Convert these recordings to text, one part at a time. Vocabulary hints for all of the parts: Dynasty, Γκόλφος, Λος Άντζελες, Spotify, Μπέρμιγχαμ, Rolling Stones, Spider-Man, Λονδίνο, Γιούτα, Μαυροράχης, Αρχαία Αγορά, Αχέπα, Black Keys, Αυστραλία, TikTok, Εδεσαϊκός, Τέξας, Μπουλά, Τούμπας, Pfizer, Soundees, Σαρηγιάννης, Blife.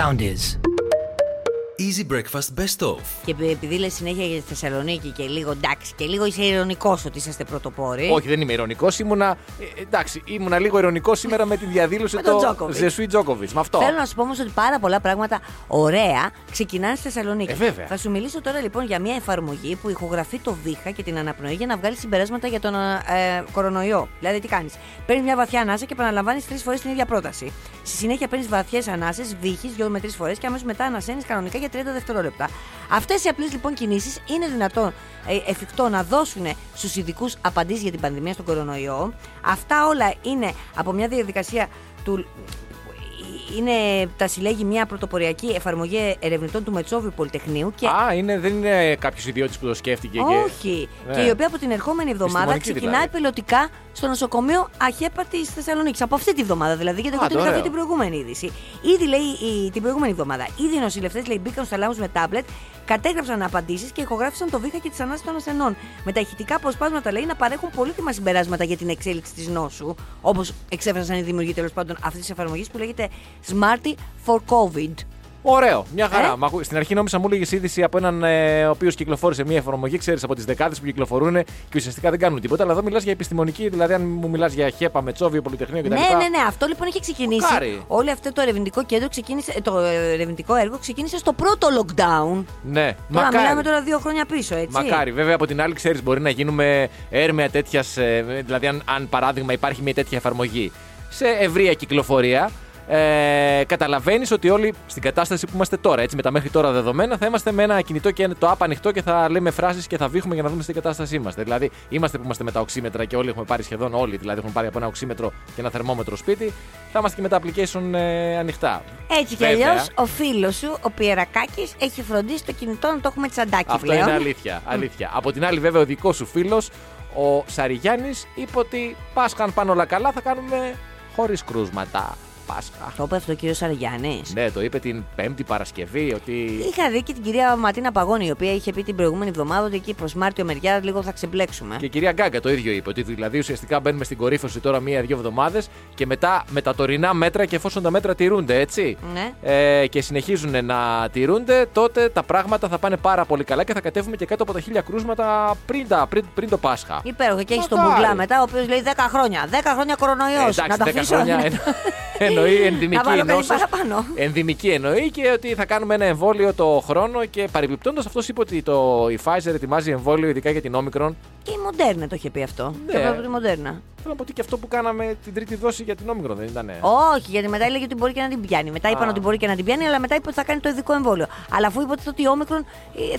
sound is. Easy breakfast best of. Και επειδή λες συνέχεια για τη Θεσσαλονίκη και λίγο εντάξει, και λίγο είσαι ειρωνικός ότι είσαστε πρωτοπόροι. Όχι, δεν είμαι ειρωνικός. Ήμουνα λίγο ειρωνικός σήμερα με τη διαδήλωση του Ζεσουί Τζόκοβιτ. Με αυτό. Θέλω να σου πω όμως ότι πάρα πολλά πράγματα ωραία ξεκινάνε στη Θεσσαλονίκη. Βέβαια. Θα σου μιλήσω τώρα λοιπόν για μια εφαρμογή που ηχογραφεί το βήχα και την αναπνοή για να βγάλει συμπεράσματα για τον κορονοϊό. Δηλαδή, τι κάνεις. Παίρνεις μια βαθιά ανάσα και επαναλαμβάνεις 3 φορές την ίδια πρόταση. Στη συνέχεια παίρνεις βαθιές ανάσες, βήχεις 2 με 3 φορές και αμέσως μετά ανασένεις κανονικά για 30 δευτερόλεπτα. Αυτές οι απλές λοιπόν κινήσεις είναι δυνατόν εφικτό να δώσουν στους ειδικούς απαντήσεις για την πανδημία στον κορονοϊό. Αυτά όλα είναι από μια διαδικασία του. Είναι, τα συλλέγει μια πρωτοποριακή εφαρμογή ερευνητών του Μετσόβιου Πολυτεχνείου. Και... δεν είναι κάποιος ιδιώτης που το σκέφτηκε. Όχι. Και... και η οποία από την ερχόμενη εβδομάδα ξεκινάει δηλαδή πιλωτικά στο νοσοκομείο Αχέπα της Θεσσαλονίκης. Από αυτή τη βδομάδα δηλαδή, γιατί εγώ την είχα δει την προηγούμενη είδηση. Ήδη λέει την προηγούμενη εβδομάδα. Ήδη οι νοσηλευτές μπήκαν στους αλάους με τάμπλετ, κατέγραψαν απαντήσεις και ηχογράφησαν το βήχα και τις ανάσεις των ασθενών. Με τα ηχητικά αποσπάσματα λέει να παρέχουν πολύτιμα συμπεράσματα για την εξέλιξη της νόσου, όπως εξέφρασαν οι δημιουργοί τέλος πάντων αυτής της εφαρμογής που λέγεται Smart for COVID. Ωραίο, μια χαρά. Στην αρχή νόμισα μου έλεγε είδηση από έναν ο οποίος κυκλοφόρησε μια εφαρμογή, ξέρεις, από τις δεκάδες που κυκλοφορούν και ουσιαστικά δεν κάνουν τίποτα. Αλλά εδώ μιλάς για επιστημονική, δηλαδή αν μου μιλάς για Χέπα, Μετσόβιο, Πολυτεχνείο κτλ. Ναι. Αυτό λοιπόν έχει ξεκινήσει. Οκάρι. Όλο αυτό το ερευνητικό κέντρο ξεκίνησε, το ερευνητικό έργο ξεκίνησε στο πρώτο lockdown. Ναι, τώρα μιλάμε 2 χρόνια πίσω, έτσι. Μακάρι, βέβαια από την άλλη, ξέρεις, μπορεί να γίνουμε έρμεα τέτοια. Δηλαδή, αν παράδειγμα υπάρχει μια τέτοια εφαρμογή σε ευρεία κυκλοφορία. Καταλαβαίνεις ότι όλοι στην κατάσταση που είμαστε τώρα, έτσι, με τα μέχρι τώρα δεδομένα, θα είμαστε με ένα κινητό και το app ανοιχτό και θα λέμε φράσεις και θα βήχουμε για να δούμε στην κατάσταση είμαστε. Δηλαδή, είμαστε που είμαστε με τα οξύμετρα και όλοι έχουμε πάρει, σχεδόν όλοι δηλαδή, έχουμε πάρει από ένα οξύμετρο και ένα θερμόμετρο σπίτι. Θα είμαστε και με τα application ανοιχτά. Έτσι κι αλλιώς, ο φίλος σου, ο Πιερακάκης, έχει φροντίσει το κινητό να το έχουμε τσαντάκι αυτό πλέον. Αυτό είναι αλήθεια. Από την άλλη, βέβαια, ο δικός σου φίλος, ο Σαρηγιάννης, είπε ότι Πάσχα, αν πάνε όλα καλά, θα κάνουμε χωρίς κρούσματα. Πάσχα. Το είπε αυτό ο κύριος Σαρηγιάννης. Ναι, το είπε την 5η Παρασκευή. Ότι... είχα δει και την κυρία Ματίνα Παγώνη, η οποία είχε πει την προηγούμενη εβδομάδα ότι εκεί προς Μάρτιο μεριά λίγο θα ξεμπλέξουμε. Και η κυρία Γκάγκα το ίδιο είπε. Ότι δηλαδή ουσιαστικά μπαίνουμε στην κορύφωση τώρα 1-2 εβδομάδες και μετά με τα τωρινά μέτρα, και εφόσον τα μέτρα τηρούνται, έτσι. Ναι. Και συνεχίζουν να τηρούνται, τότε τα πράγματα θα πάνε πάρα πολύ καλά και θα κατέβουμε και κάτω από τα 1.000 κρούσματα πριν το Πάσχα. Υπέροχα. Και έχει τον Μπουλά μετά, ο οποίος λέει 10 χρόνια. 10 χρόνια κορονοϊός. Να τα αφήσω. Ενδυμική εννοεί και ότι θα κάνουμε ένα εμβόλιο το χρόνο. Και παρεμπιπτόντως αυτός είπε ότι η Pfizer ετοιμάζει εμβόλιο ειδικά για την Όμικρον. Και η Moderna το είχε πει αυτό. Ναι. Και από τη Moderna. Θέλω να πω ότι και αυτό που κάναμε την 3η δόση για την Όμικρον δεν ήταν. Όχι, γιατί μετά έλεγε ότι μπορεί και να την πιάνει. Μετά είπαν ότι μπορεί και να την πιάνει, αλλά μετά είπε ότι θα κάνει το ειδικό εμβόλιο. Αλλά αφού είπε ότι η Όμικρον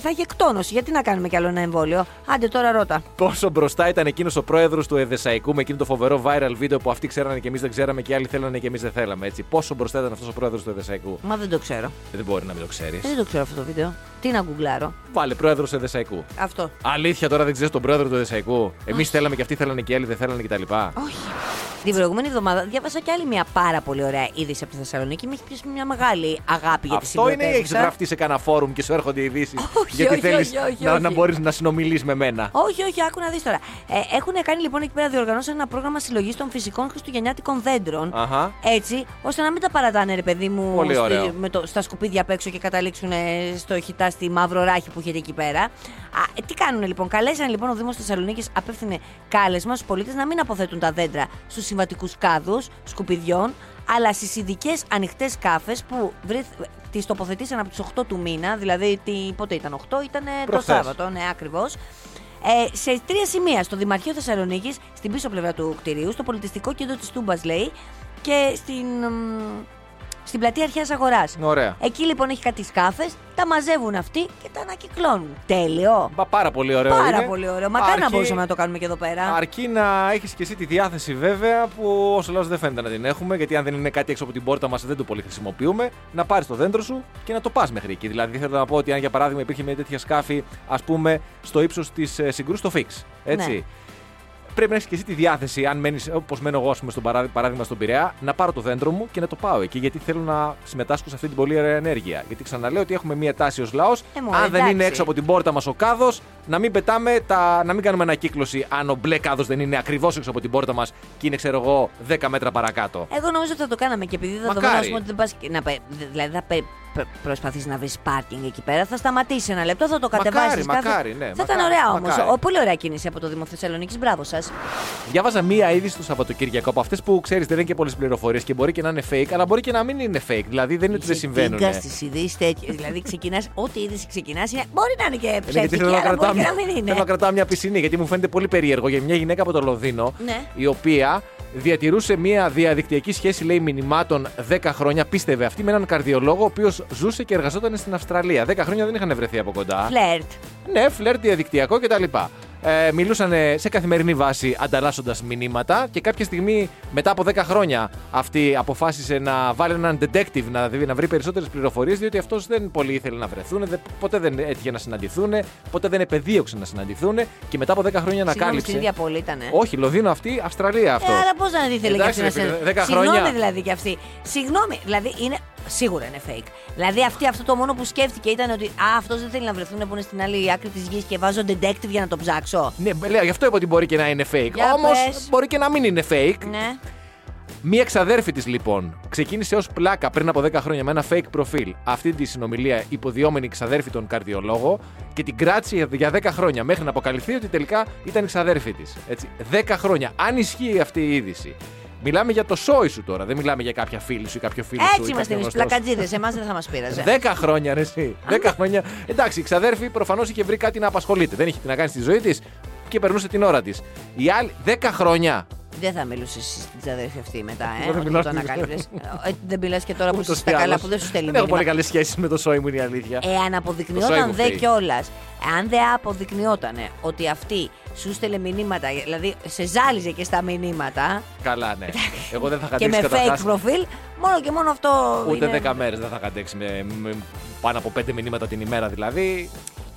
θα έχει εκτόνωση, γιατί να κάνουμε κι άλλο ένα εμβόλιο. Άντε τώρα ρώτα. Πόσο μπροστά ήταν εκείνος ο πρόεδρος του Εδεσαϊκού με εκείνο το φοβερό viral βίντεο που αυτοί ξέρανε και εμείς δεν ξέραμε και άλλοι θέλανε και εμείς δεν θέλαμε. Έτσι. Πόσο μπροστά ήταν αυτός ο πρόεδρος του Εδεσαϊκού. Μα δεν το ξέρω. Δεν μπορεί να μην το ξέρεις. Δεν το ξέρω αυτό το βίντεο. Τι να γκουγκλάρω. Βάλε πρόεδρος Εδεσαϊκού. Αυτό. Αλήθεια τώρα δεν ξέρεις τον πρόεδρο του Εδεσαϊκού. Εμείς θέλαμε και αυτοί θέλανε και άλλοι δεν θέλανε κτλ. Όχι. Την προηγούμενη εβδομάδα διάβασα και άλλη μια πάρα πολύ ωραία είδηση από τη Θεσσαλονίκη. Μου έχει πιάσει μια μεγάλη αγάπη για τη συμπεριφορά. Αυτό είναι, έχεις γραφτεί σε κανένα φόρουμ και σου έρχονται ειδήσεις. Γιατί θέλεις να μπορείς να συνομιλείς με μένα. Όχι, άκου να δεις τώρα. Έχουν κάνει λοιπόν εκεί πέρα, διοργανώσει ένα πρόγραμμα συλλογής των φυσικών χριστουγεννιάτικων δέντρων. Έτσι, ώστε να μην τα παρατάνε, ρε παιδί μου, στα σκουπίδια απ' έξω και καταλήξουν στο χιτά στη Μαυροράχη που είχε εκεί πέρα. Τι κάνουν λοιπόν. Καλέσαν λοιπόν ο Δήμος Θεσσαλονίκης, απέφθινε κάλεσμα στους πολίτες να μην αποθέτουν τα δέντρα στους συμβατικούς κάδους σκουπιδιών, αλλά στις ειδικές ανοιχτές κάφες που τις τοποθετήσαν από τις 8 του μήνα, δηλαδή πότε ήταν 8, ήταν το Σάββατο, ναι, ακριβώς. Σε 3 σημεία, στο Δημαρχείο Θεσσαλονίκης, στην πίσω πλευρά του κτηρίου, στο πολιτιστικό κέντρο της Τούμπας, λέει, και στην πλατεία Αρχαίας Αγοράς. Ωραία. Εκεί λοιπόν έχει κάτι σκάφες, τα μαζεύουν αυτοί και τα ανακυκλώνουν. Τέλειο. Πάρα πολύ ωραίο. Μακάρι να μπορούσαμε να το κάνουμε και εδώ πέρα. Αρκεί να έχεις και εσύ τη διάθεση, βέβαια, που όσο λάθος δεν φαίνεται να την έχουμε, γιατί αν δεν είναι κάτι έξω από την πόρτα μας δεν το πολύ χρησιμοποιούμε, να πάρεις το δέντρο σου και να το πας μέχρι εκεί. Δηλαδή θέλω να πω ότι αν για παράδειγμα υπήρχε μια τέτοια σκάφη, ας πούμε, στο ύψος της συγκρούσης στο Φίξ. Έτσι. Ναι. πρέπει να έχεις και εσύ τη διάθεση, αν μένεις όπως μένω εγώ, ας πούμε, παράδειγμα στον Πειραιά, να πάρω το δέντρο μου και να το πάω εκεί, γιατί θέλω να συμμετάσχω σε αυτή την πολύ ωραία ενέργεια. Γιατί ξαναλέω ότι έχουμε μία τάση ως λαός, αν δεν είναι έξω από την πόρτα μας ο κάδος, να μην πετάμε, να μην κάνουμε ανακύκλωση αν ο μπλε κάδος δεν είναι ακριβώς έξω από την πόρτα μας και είναι, ξέρω εγώ, 10 μέτρα παρακάτω. Εγώ νομίζω ότι θα το κάναμε και επειδή θα το βγάζουμε ότι δεν πας. Δηλαδή θα προσπαθείς να βρεις πάρκινγκ εκεί πέρα, θα σταματήσει ένα λεπτό, θα το κατεβάσεις. Μακάρι, ναι. Θα ήταν ωραία όμως. Πολύ ωραία κίνηση από το Δήμο Θεσσαλονίκης. Μπράβο σας. Διάβαζα μία είδηση το Σαββατοκύριακο από αυτές που ξέρεις δεν είναι και πολλές πληροφορίες και μπορεί και να είναι fake, αλλά μπορεί και να μην είναι fake. Δηλαδή δεν είναι ότι δεν συμβαίνουν. Δηλαδή ξεκινάς, ό,τι είδηση ξεκινάς είναι. Μπορεί να είναι και ψεύτικη, αλλά μπορεί και να μην είναι. Θέλω να κρατάω μια πισινή, γιατί μου φαίνεται πολύ περίεργο για μια γυναίκα από το Λονδίνο η οποία διατηρούσε μια διαδικτυακή σχέση, λέει, μηνυμάτων 10 χρόνια, πίστευε αυτή, με έναν καρδιολόγο ο οποίος ζούσε και εργαζόταν στην Αυστραλία. 10 χρόνια δεν είχαν βρεθεί από κοντά. Φλερτ. Ναι, φλερτ, διαδικτυακό κτλ. Μιλούσαν σε καθημερινή βάση, ανταλλάσσοντας μηνύματα, και κάποια στιγμή, μετά από 10 χρόνια, αυτή αποφάσισε να βάλει έναν detective να βρει περισσότερες πληροφορίες, διότι αυτός δεν πολύ ήθελε να βρεθούν, ποτέ δεν έτυχε να συναντηθούν, ποτέ δεν επεδίωξε να συναντηθούν, και μετά από 10 χρόνια ανακάλυψε. Στην ίδια πόλη ήταν. Όχι, Λονδίνο αυτή, Αυστραλία αυτό. Αλλά πώς να ήθελε κι αυτή να σε. Συγγνώμη δηλαδή κι αυτή. Συγγνώμη, δηλαδή είναι. Σίγουρα είναι fake. Δηλαδή αυτή, αυτό το μόνο που σκέφτηκε ήταν ότι αυτός δεν θέλει να βρεθούν, που είναι στην άλλη άκρη της γης και βάζω detective για να τον ψάξω. Ναι, λέω, γι' αυτό είπα ότι μπορεί και να είναι fake. Όμως μπορεί και να μην είναι fake. Ναι. Μία εξαδέρφη της λοιπόν ξεκίνησε ως πλάκα πριν από 10 χρόνια με ένα fake προφίλ αυτή τη συνομιλία, υποδιόμενη εξαδέρφη των καρδιολόγο, και την κράτησε για 10 χρόνια μέχρι να αποκαλυφθεί ότι τελικά ήταν εξαδέρφη της. 10 χρόνια. Αν ισχύει αυτή η είδηση. Μιλάμε για το σόι σου τώρα, δεν μιλάμε για κάποια φίλη σου ή κάποιο φίλο σου. Έτσι είμαστε εμείς, πλακατζίδες, εμάς δεν θα μας πείραζε. 10 χρόνια, ρε εσύ. 10 χρόνια. Εντάξει, η ξαδέρφη προφανώς είχε βρει κάτι να απασχολείται. Δεν είχε τι να κάνει στη ζωή της και περνούσε την ώρα της. Η άλλη 10 χρόνια. Δεν θα μιλούσες στην ξαδέρφη αυτή μετά, όταν το ανακάλυψες. Δεν μιλάς και τώρα που είσαι στα καλά, που δεν σου στέλνει μήνυμα. Δεν έχω πολύ καλές σχέσεις με το σόι μου, είναι η αλήθεια. Εάν αποδεικνυόταν δε κιόλας. Αν δεν αποδεικνυότανε ότι αυτή σου στέλνε μηνύματα, δηλαδή σε ζάλιζε και στα μηνύματα. Καλά, ναι. Εγώ δεν θα κατέξει. Και με fake προφίλ, μόνο και μόνο αυτό. Ούτε είναι... 10 μέρες δεν θα κατέξει με πάνω από 5 μηνύματα την ημέρα, δηλαδή.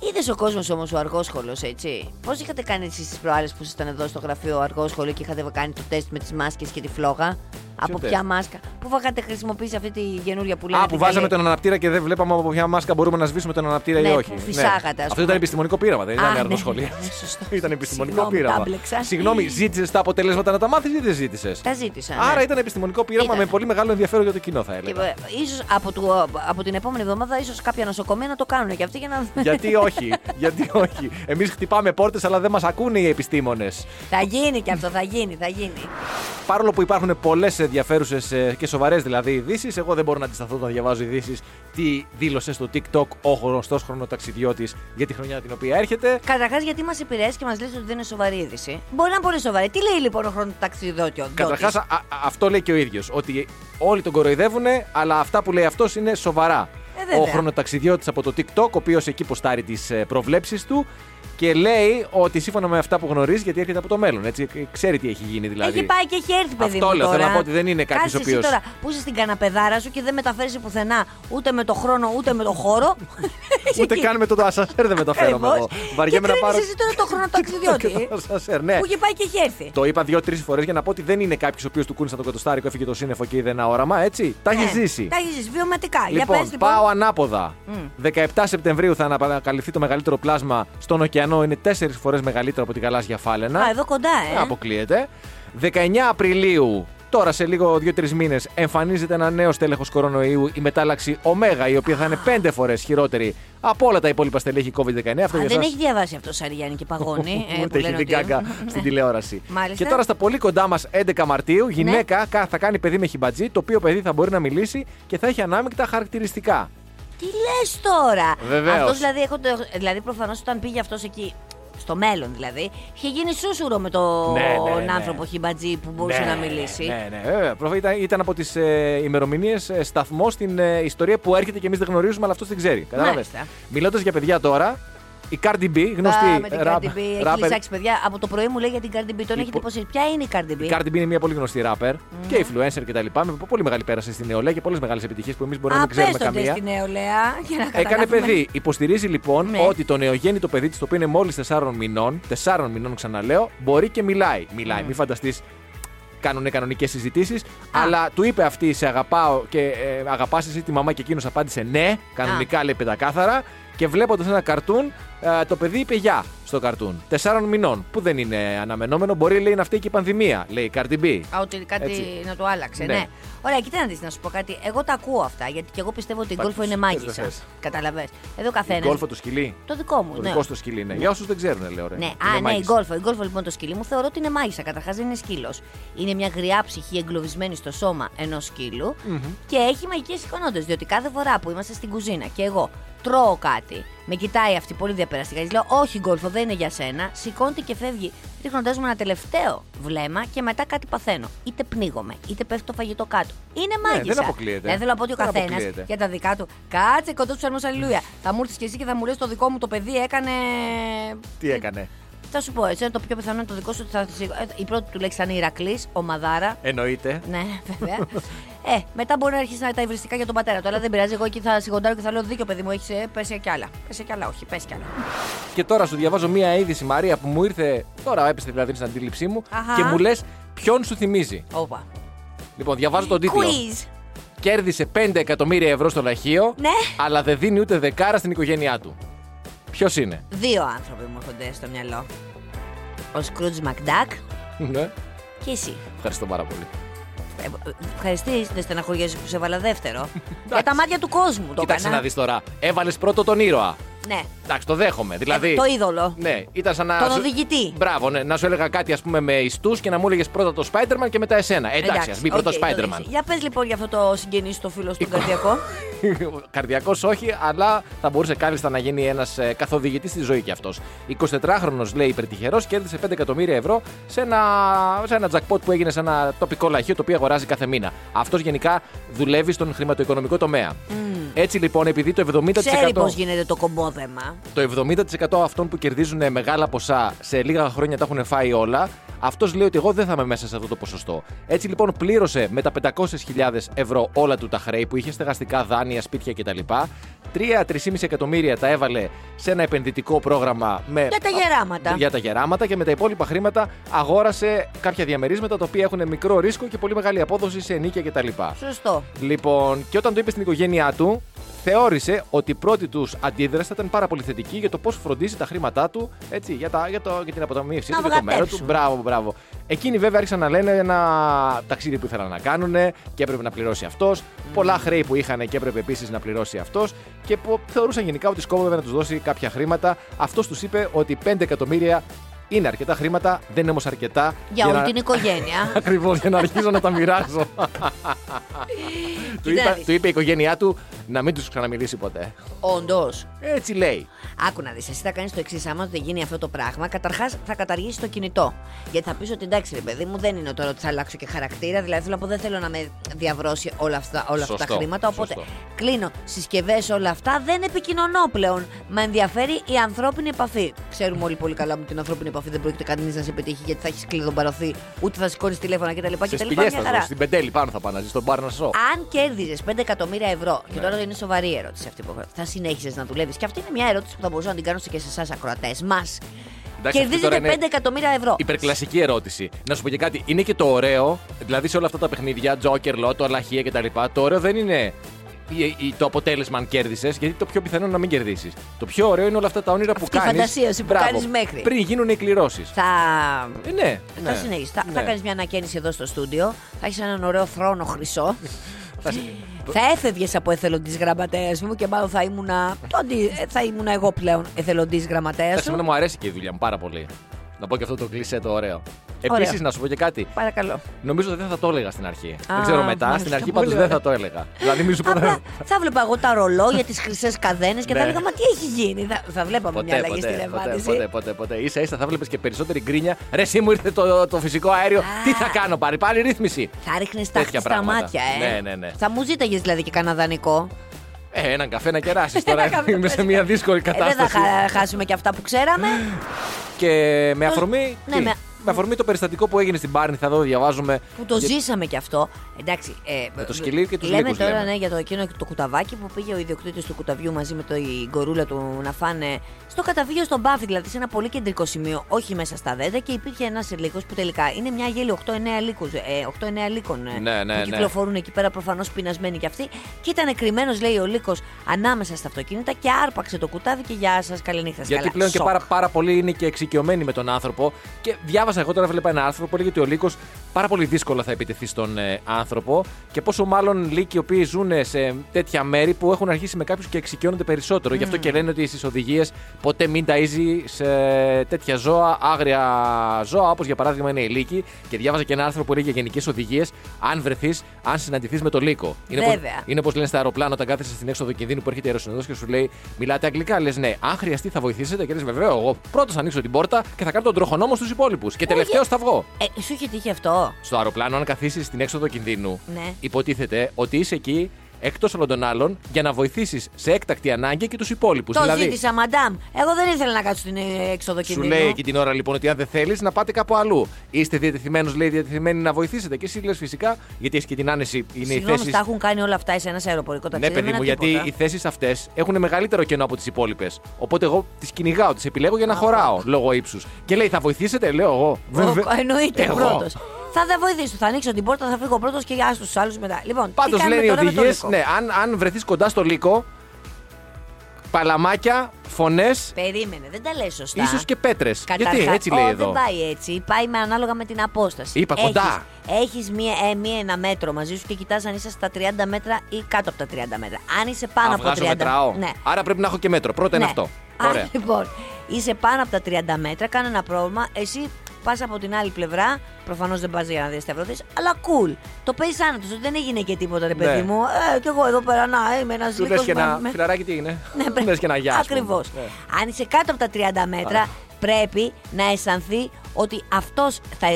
Είδες ο κόσμος όμως ο αργόσχολος, έτσι. Πώς είχατε κάνει εσείς τις προάλλες που ήσασταν εδώ στο γραφείο αργόσχολο και είχατε κάνει το τεστ με τις μάσκες και τη φλόγα? Από ποια μάσκα? Πού είχατε χρησιμοποιήσει αυτή τη καινούργια που λέμε? Α, που βάζαμε τον αναπτήρα και δεν βλέπαμε από ποια μάσκα μπορούμε να σβήσουμε τον αναπτήρα ή όχι. Φυσάγατε. Αυτό ήταν επιστημονικό πείραμα, δεν ήταν αργοσχολία. Ήταν επιστημονικό πείραμα. Συγγνώμη, ζήτησες τα αποτελέσματα να τα μάθεις ή δεν ζήτησες? Τα ζήτησα. Άρα ήταν επιστημονικό πείραμα με πολύ μεγάλο ενδιαφέρον για το κοινό, θα έλεγα. Ίσως από την επόμενη εβδομάδα, ίσως κάποια νοσοκομεία να το κάνουν και αυτοί για να. Γιατί όχι, γιατί όχι. Εμείς χτυπάμε πόρτες, αλλά δεν μας ακούνε οι επιστήμονες. Θα γίνει και αυτό, θα γίνει, θα γίνει. Παρόλο που υπάρχουν πολλές ενδιαφέρουσες και σοβαρές δηλαδή ειδήσεις, εγώ δεν μπορώ να αντισταθώ όταν διαβάζω ειδήσεις τι δήλωσε στο TikTok ο γνωστός χρονοταξιδιώτης για τη χρονιά την οποία έρχεται. Καταρχάς, γιατί μας επηρεάζει και μας λέει ότι δεν είναι σοβαρή είδηση. Μπορεί να είναι πολύ σοβαρή. Τι λέει λοιπόν ο χρονοταξιδιώτης? Καταρχάς, αυτό λέει και ο ίδιος, ότι όλοι τον κοροϊδεύουν, αλλά αυτά που λέει αυτός είναι σοβαρά. Ο χρονοταξιδιώτης από το TikTok, ο οποίος εκεί ποστάρει τις προβλέψεις του. Και λέει ότι σύμφωνα με αυτά που γνωρίζει, γιατί έρχεται από το μέλλον. Έτσι, ξέρει τι έχει γίνει δηλαδή. Έχει πάει και έχει έρθει, παιδί μου. Αυτό λέω. Θέλω να πω ότι δεν είναι κάποιος ο οποίος. Τώρα που είσαι στην καναπεδάρα σου και δεν μεταφέρει πουθενά, ούτε με το χρόνο ούτε με το χώρο. Ούτε καν με το ασανσέρ δεν μεταφέρομαι εγώ. Βαριέμαι να πάρω. Εσύ τώρα το χρονοταξιδιώτη. Που είχε πάει και έχει έρθει. Το είπα 2-3 φορές για να πω ότι δεν είναι κάποιος ο οποίος του κούνησε το κατοστάρικο, έφυγε το σύννεφο και είδε ένα όραμα, έτσι. Τα έχει ζήσει. Τα έχει ζήσει βιωματικά. Λοιπόν, πάω ανάποδα. 17 Σεπτεμβρίου θα ανακαλυφθεί το μεγαλύτερο πλάσμα στον ωκεανό. Είναι 4 φορές μεγαλύτερο από την γαλάζια φάλαινα. Α, εδώ κοντά, αποκλείεται. 19 Απριλίου, τώρα σε λίγο 2-3 μήνες, εμφανίζεται ένα νέο στέλεχος κορονοϊού, η μετάλλαξη ωμέγα, η οποία θα είναι 5 φορές χειρότερη από όλα τα υπόλοιπα στελέχη COVID-19. Αυτό δεν έχει διαβάσει αυτό ο Σαρηγιάννη και Παγώνη. Ούτε έχει την Γκάγκα στην τηλεόραση. Μάλιστα. Και τώρα στα πολύ κοντά μας, 11 Μαρτίου, γυναίκα θα κάνει παιδί με χιμπατζή, το οποίο παιδί θα μπορεί να μιλήσει και θα έχει ανάμεικτα χαρακτηριστικά. Τι λες τώρα? Βεβαίως. Αυτός δηλαδή προφανώς όταν πήγε αυτός εκεί, στο μέλλον δηλαδή, είχε γίνει σούσουρο με τον άνθρωπο χιμπατζή που μπορούσε να μιλήσει. Ήταν από τις ημερομηνίες σταθμό στην ιστορία που έρχεται και εμείς δεν γνωρίζουμε, αλλά αυτός δεν ξέρει. Κατάλαβες. Μιλώντας για παιδιά τώρα, Η Cardi B, γνωστή ράπερ. Έχει λυσάξει, παιδιά. Από το πρωί μου λέει για την Cardi B. Τον έχει τυπώσει. Ποια είναι η Cardi B? Η Cardi B είναι μια πολύ γνωστή ράπερ και influencer κτλ. Με πολύ μεγάλη πέραση στην νεολαία και πολλές μεγάλες επιτυχίες που εμείς μπορούμε να ξέρουμε καμία. Έκανε παιδί. Υποστηρίζει λοιπόν ότι το νεογέννητο παιδί της, το οποίο είναι μόλις 4 μηνών, 4 μηνών ξαναλέω, μπορεί και μιλάει. Μιλάει, μην φανταστείς. Κάνουν κανονικές συζητήσεις, αλλά του είπε αυτή: σε αγαπάω και αγαπάς εσύ τη μαμά, και εκείνος απάντησε ναι, κανονικά λέει πεντακάθαρα. Και βλέποντας ένα καρτούν, το παιδί είπε γεια στο καρτούν. 4 μηνών, που δεν είναι αναμενόμενο, μπορεί λέει να φταίει και η πανδημία, λέει η Cardi B. Ότι κάτι έτσι να το άλλαξε, ναι. Ωραία, κοιτά να δεις, να σου πω κάτι. Εγώ τα ακούω αυτά, γιατί και εγώ πιστεύω ότι η Γκόλφο είναι μάγισσα. Καταλαβες. Εδώ καθένας. Η Γκόλφο το σκυλί. Το δικό μου. Το δικό στο σκυλί, ναι. Για όσους δεν ξέρουν, λέω. Ναι, η Γκόλφο. Η Γκόλφο λοιπόν το σκυλί μου θεωρώ ότι είναι μάγισσα. Καταρχάς δεν είναι σκύλος. Είναι μια γριά ψυχή εγκλωβισμένη στο σώμα ενός σκύλου και έχει μαγικές εικονότητες. Διότι κάθε φορά που είμαστε στην κουζίνα και εγώ τρώω κάτι, με κοιτάει αυτή πολύ διαπεραστικά. Της λέω: όχι, Γκόλφο, δεν είναι για σένα. Σηκώνεται και φεύγει, ρίχνοντάς μου ένα τελευταίο βλέμμα, και μετά κάτι παθαίνω. Είτε πνίγομαι, είτε πέφτει το φαγητό κάτω. Είναι μάγισσα. Ναι, δεν αποκλείεται. Δεν θέλω να πω ότι ο καθένας για τα δικά του. Κάτσε κοντά του αρμός, αλληλούια. Θα μου έρθεις και εσύ και θα μου λες: το δικό μου το παιδί έκανε. Τι έκανε. Θα σου πω, έτσι, το πιο πιθανό είναι το δικό σου. Η πρώτη του λέξη θα είναι Ηρακλής, ομαδάρα. Εννοείται. Ναι, βέβαια. Μετά μπορεί να αρχίσει να τα υβριστικά για τον πατέρα του, αλλά δεν πειράζει. Εγώ εκεί θα σιγοντάρω και θα λέω: δίκιο, παιδί μου, έχεις, πέσει κι άλλα. Πέσει κι άλλα, όχι, πέσει κι άλλα. Και τώρα σου διαβάζω μία είδηση, Μαρία, που μου ήρθε. Τώρα έπεσε δηλαδή στην αντίληψή μου. Αχα. Και μου λες ποιον σου θυμίζει. Όπα. Λοιπόν, διαβάζω τον τίτλο. Quiz. Κέρδισε 5 εκατομμύρια ευρώ στο λαχείο, ναι, αλλά δεν δίνει ούτε δεκάρα στην οικογένειά του. Ποιος είναι? Δύο άνθρωποι μου έρχονται στο μυαλό. Ο Σκρούτ Μακντάκ. Ναι. Και εσύ. Ευχαριστώ πάρα πολύ. Ευχαριστείς, δεν στεναχωριέσαι που σε έβαλα δεύτερο. Για τα μάτια του κόσμου το έκανα. Κοίταξε να δεις τώρα. Έβαλες πρώτο τον ήρωα. Ναι. Εντάξει, το δέχομαι. Δηλαδή, το είδωλο. Ναι, ήταν σαν να. Τον οδηγητή. Μπράβο, ναι. Να σου έλεγα κάτι, ας πούμε, με ιστούς και να μου έλεγες πρώτα το Spider-Man και μετά εσένα. Εντάξει, ας μπει πρώτα το Spider-Man. Για πες λοιπόν για αυτό το συγγενή του φίλο του καρδιακό. Καρδιακός όχι, αλλά θα μπορούσε κάλλιστα να γίνει ένας καθοδηγητής στη ζωή κι αυτός. 24χρονος, λέει, υπερτυχερός, κέρδισε 5 εκατομμύρια ευρώ σε ένα τζακπότ που έγινε σε ένα τοπικό λαχείο, το οποίο αγοράζει κάθε μήνα. Αυτός γενικά δουλεύει στον χρηματοοικονομικό τομέα. Έτσι λοιπόν, επειδή το 70%. Ξέρει πώς γίνεται το κομπόδεμα. Το 70% αυτών που κερδίζουν μεγάλα ποσά σε λίγα χρόνια τα έχουν φάει όλα, αυτός λέει ότι εγώ δεν θα είμαι μέσα σε αυτό το ποσοστό. Έτσι λοιπόν, πλήρωσε με τα 500.000 ευρώ όλα του τα χρέη που είχε, στεγαστικά, δάνεια, σπίτια κτλ. 3-3,5 εκατομμύρια τα έβαλε σε ένα επενδυτικό πρόγραμμα για τα γεράματα και με τα υπόλοιπα χρήματα αγόρασε κάποια διαμερίσματα τα οποία έχουν μικρό ρίσκο και πολύ μεγάλη απόδοση σε ενίκεια κτλ. Σωστό. Λοιπόν, και όταν το είπε στην οικογένειά του, θεώρησε ότι η πρώτη τους αντίδραση θα ήταν πάρα πολύ θετική για το πώς φροντίζει τα χρήματά του, έτσι, για την αποταμίευση του, για το μέλλον του. Μπράβο, μπράβο. Εκείνοι βέβαια άρχισαν να λένε ένα ταξίδι που ήθελαν να κάνουν και έπρεπε να πληρώσει αυτός. Πολλά χρέη που είχαν και έπρεπε επίσης να πληρώσει αυτός. Και που θεωρούσαν γενικά ότι σκόπευε να τους δώσει κάποια χρήματα. Αυτός τους είπε ότι 5 εκατομμύρια είναι αρκετά χρήματα, δεν είναι όμως αρκετά για όλη την οικογένεια. Ακριβώς, για να αρχίζω να τα μοιράζω. Του είπε η οικογένειά του να μην τους ξαναμιλήσει ποτέ. Όντως. Έτσι λέει. Άκου να δεις, εσύ θα κάνεις το εξής. Άμα δεν γίνει αυτό το πράγμα, καταρχάς θα καταργήσεις το κινητό. Γιατί θα πεις ότι εντάξει, ρε παιδί μου, δεν είναι τώρα ότι θα αλλάξω και χαρακτήρα. Δηλαδή θέλω να πω, δεν θέλω να με διαβρώσει όλα αυτά τα χρήματα. Οπότε κλείνω συσκευές, όλα αυτά. Δεν επικοινωνώ πλέον. Μα ενδιαφέρει η ανθρώπινη επαφή. Ξέρουμε όλοι πολύ καλά με την ανθρώπινη επαφή δεν πρόκειται κανείς να σε πετύχει, γιατί θα έχεις κλειδομπαρωθεί, ούτε θα σηκώνεις τηλέφωνα κτλ. Στην Πεντέλη πάνω θα πάνε, στον Πάρνηθα. Αν κέρδιζες 5 εκατομμύρια ευρώ, και τώρα είναι σοβαρή ερώτηση αυτή που θα συνέχισες να δουλεύεις, και αυτή είναι μια ερώτηση που θα μπορούσα να την κάνω και σε εσάς, ακροατές μας. Κερδίζετε 5 εκατομμύρια ευρώ. Υπερκλασική ερώτηση. Να σου πω και κάτι, είναι και το ωραίο, δηλαδή σε όλα αυτά τα παιχνίδια, τζόκερ, λότο, αλαχεία κτλ. Το ωραίο δεν είναι το αποτέλεσμα αν κέρδισες, γιατί το πιο πιθανό είναι να μην κερδίσεις. Το πιο ωραίο είναι όλα αυτά τα όνειρα που κάνεις. Αυτή η φαντασίωση που κάνεις μέχρι. Πριν γίνουν οι κληρώσεις. Θα συνεχίσεις. Θα κάνεις μια ανακαίνιση εδώ στο στούντιο. Θα έχεις έναν ωραίο θρόνο χρυσό. Θα έφευγες από εθελοντής γραμματέας μου και μάλλον θα ήμουν εγώ πλέον εθελοντής γραμματέας σου. Μου αρέσει και η δουλειά μου πάρα πολύ. Να πω και αυτό το κλισέ το ωραίο. Επίσης, να σου πω και κάτι. Παρακαλώ. Νομίζω ότι δεν θα το έλεγα στην αρχή. Δεν ξέρω μετά. Στην αρχή πάντως δεν θα το έλεγα. Δηλαδή, μη σου πω. Θα βλέπα εγώ τα ρολόγια, τις χρυσές καδένες και θα έλεγα: μα τι έχει γίνει. Θα βλέπαμε μια αλλαγή στην εμφάνιση. Ποτέ. Ίσα-ίσα θα βλέπεις και περισσότερη γκρίνια. Ρε, εσύ μου ήρθε το φυσικό αέριο. Τι θα κάνω, πάλι ρύθμιση. Θα ρίχνες τάχτη στα μάτια. Θα μου ζήταγες δηλαδή και κανένα δανεικό. Έναν καφέ να κεράσεις τώρα. Είμαι σε μια δύσκολη κατάσταση. Δεν θα χάσουμε και αυτά που ξέραμε. Και με αφορμή. Ναι, με αφορμή το περιστατικό που έγινε στην Πάρνηθα, εδώ διαβάζουμε. Που το ζήσαμε κι αυτό. Εντάξει, με το σκυλί και τους λέμε λύκους, τώρα λέμε. Ναι, για το εκείνο το κουταβάκι που πήγε ο ιδιοκτήτης του κουταβιού μαζί με την κορούλα του να φάνε στο καταβίιο στον Μπάφι, δηλαδή σε ένα πολύ κεντρικό σημείο, όχι μέσα στα δέντρα. Και υπήρχε ένας λύκος που τελικά είναι μια γέλη 8-9 λύκων που κυκλοφορούν εκεί πέρα, προφανώς πεινασμένοι κι αυτοί. Και ήταν κρυμμένος, λέει, ο λύκος ανάμεσα στα αυτοκίνητα και άρπαξε το κουτάβι και γεια σας, καληνύχτα. Γιατί πλέον και πάρα πολλοί είναι και εξοικειωμένοι με τον άνθρωπο και διάβασα. Εγώ τώρα βλέπα ένα άρθρο που έλεγε ότι ο λύκος πάρα πολύ δύσκολα θα επιτεθεί στον άνθρωπο και πόσο μάλλον λύκοι οι οποίοι ζουν σε τέτοια μέρη που έχουν αρχίσει με κάποιους και εξοικειώνονται περισσότερο. Γι' αυτό και λένε ότι στις οδηγίες ποτέ μην ταΐζει σε τέτοια ζώα, άγρια ζώα, όπως για παράδειγμα είναι οι λύκοι. Και διάβαζα και ένα άρθρο που έλεγε για γενικές οδηγίες, αν βρεθείς, αν συναντηθείς με τον λύκο. Είναι όπως λένε στα αεροπλάνα, όταν κάθεσαι στην έξοδο κινδύνου που έρχεται αεροσυνοδός και σου λέει: μιλάτε αγγλικά? Λες ναι. Αν χρειαστεί, θα βοηθήσετε? Και λες βέβαια, εγώ πρώτος ανοίξω την πόρτα και θα κάνω τον τροχονόμο στους υπόλοιπους. Και τελευταίο θα βγω. Σου είχε τύχει αυτό? Στο αεροπλάνο, αν καθίσεις στην έξοδο κινδύνου, ναι, υποτίθεται ότι είσαι εκεί εκτός όλων των άλλων για να βοηθήσεις σε έκτακτη ανάγκη και τους υπόλοιπους. Το δηλαδή, ζήτησα, μαντάμ. Εγώ δεν ήθελα να κάτσω στην έξοδο κινδύνου. Σου λέει εκεί την ώρα λοιπόν ότι αν δεν θέλεις να πάτε κάπου αλλού. Είστε διατεθειμένος, λέει, διατεθειμένοι να βοηθήσετε? Και εσύ λες φυσικά, γιατί έχει και την άνεση. Συγγνώμη, θέσεις... τα έχουν κάνει όλα αυτά σε ένα αεροπορικό ταξίδι. Ναι, παιδί μου, γιατί οι θέσεις αυτές έχουν μεγαλύτερο κενό από τις υπόλοιπες. Οπότε εγώ τις κυνηγάω, τις επιλέγω για να χωράω λόγω ύψους. Και λέει, θα βοηθήσετε? Λέω εγώ. Εννοείται πρώτος. Θα δεν βοηθήσω, θα ανοίξω την πόρτα, θα φύγω πρώτος και για στους άλλους μετά. Λοιπόν, πάντως λένε οι οδηγίες, ναι, αν βρεθείς κοντά στο λύκο, παλαμάκια, φωνές. Περίμενε, δεν τα λες σωστά. Ίσως και πέτρες. Γιατί έτσι λέει εδώ? Δεν πάει έτσι, πάει με ανάλογα με την απόσταση. Είπα κοντά. Έχεις ένα μέτρο μαζί σου και κοιτάς αν είσαι στα 30 μέτρα ή κάτω από τα 30 μέτρα. Αν είσαι πάνω από τα 30 μέτρα. Ναι. Άρα πρέπει να έχω και μέτρο. Πρώτα είναι αυτό. Ωραία. Λοιπόν, είσαι πάνω από τα 30 μέτρα, κάνε ένα πρόβλημα, εσύ. Πας από την άλλη πλευρά, προφανώς δεν πας για να διασταυρωθείς, αλλά cool. Το παίζεις άνετος, ότι δεν έγινε και τίποτα, ρε παιδί μου. Και εγώ εδώ πέρα, να, είμαι ένας λύκος. Του δες και ένα φιλαράκι, τι είναι. Ναι, πρέπει και να γεια. Ακριβώς. Ναι. Αν είσαι κάτω από τα 30 μέτρα, πρέπει να αισθανθεί ότι αυτός θα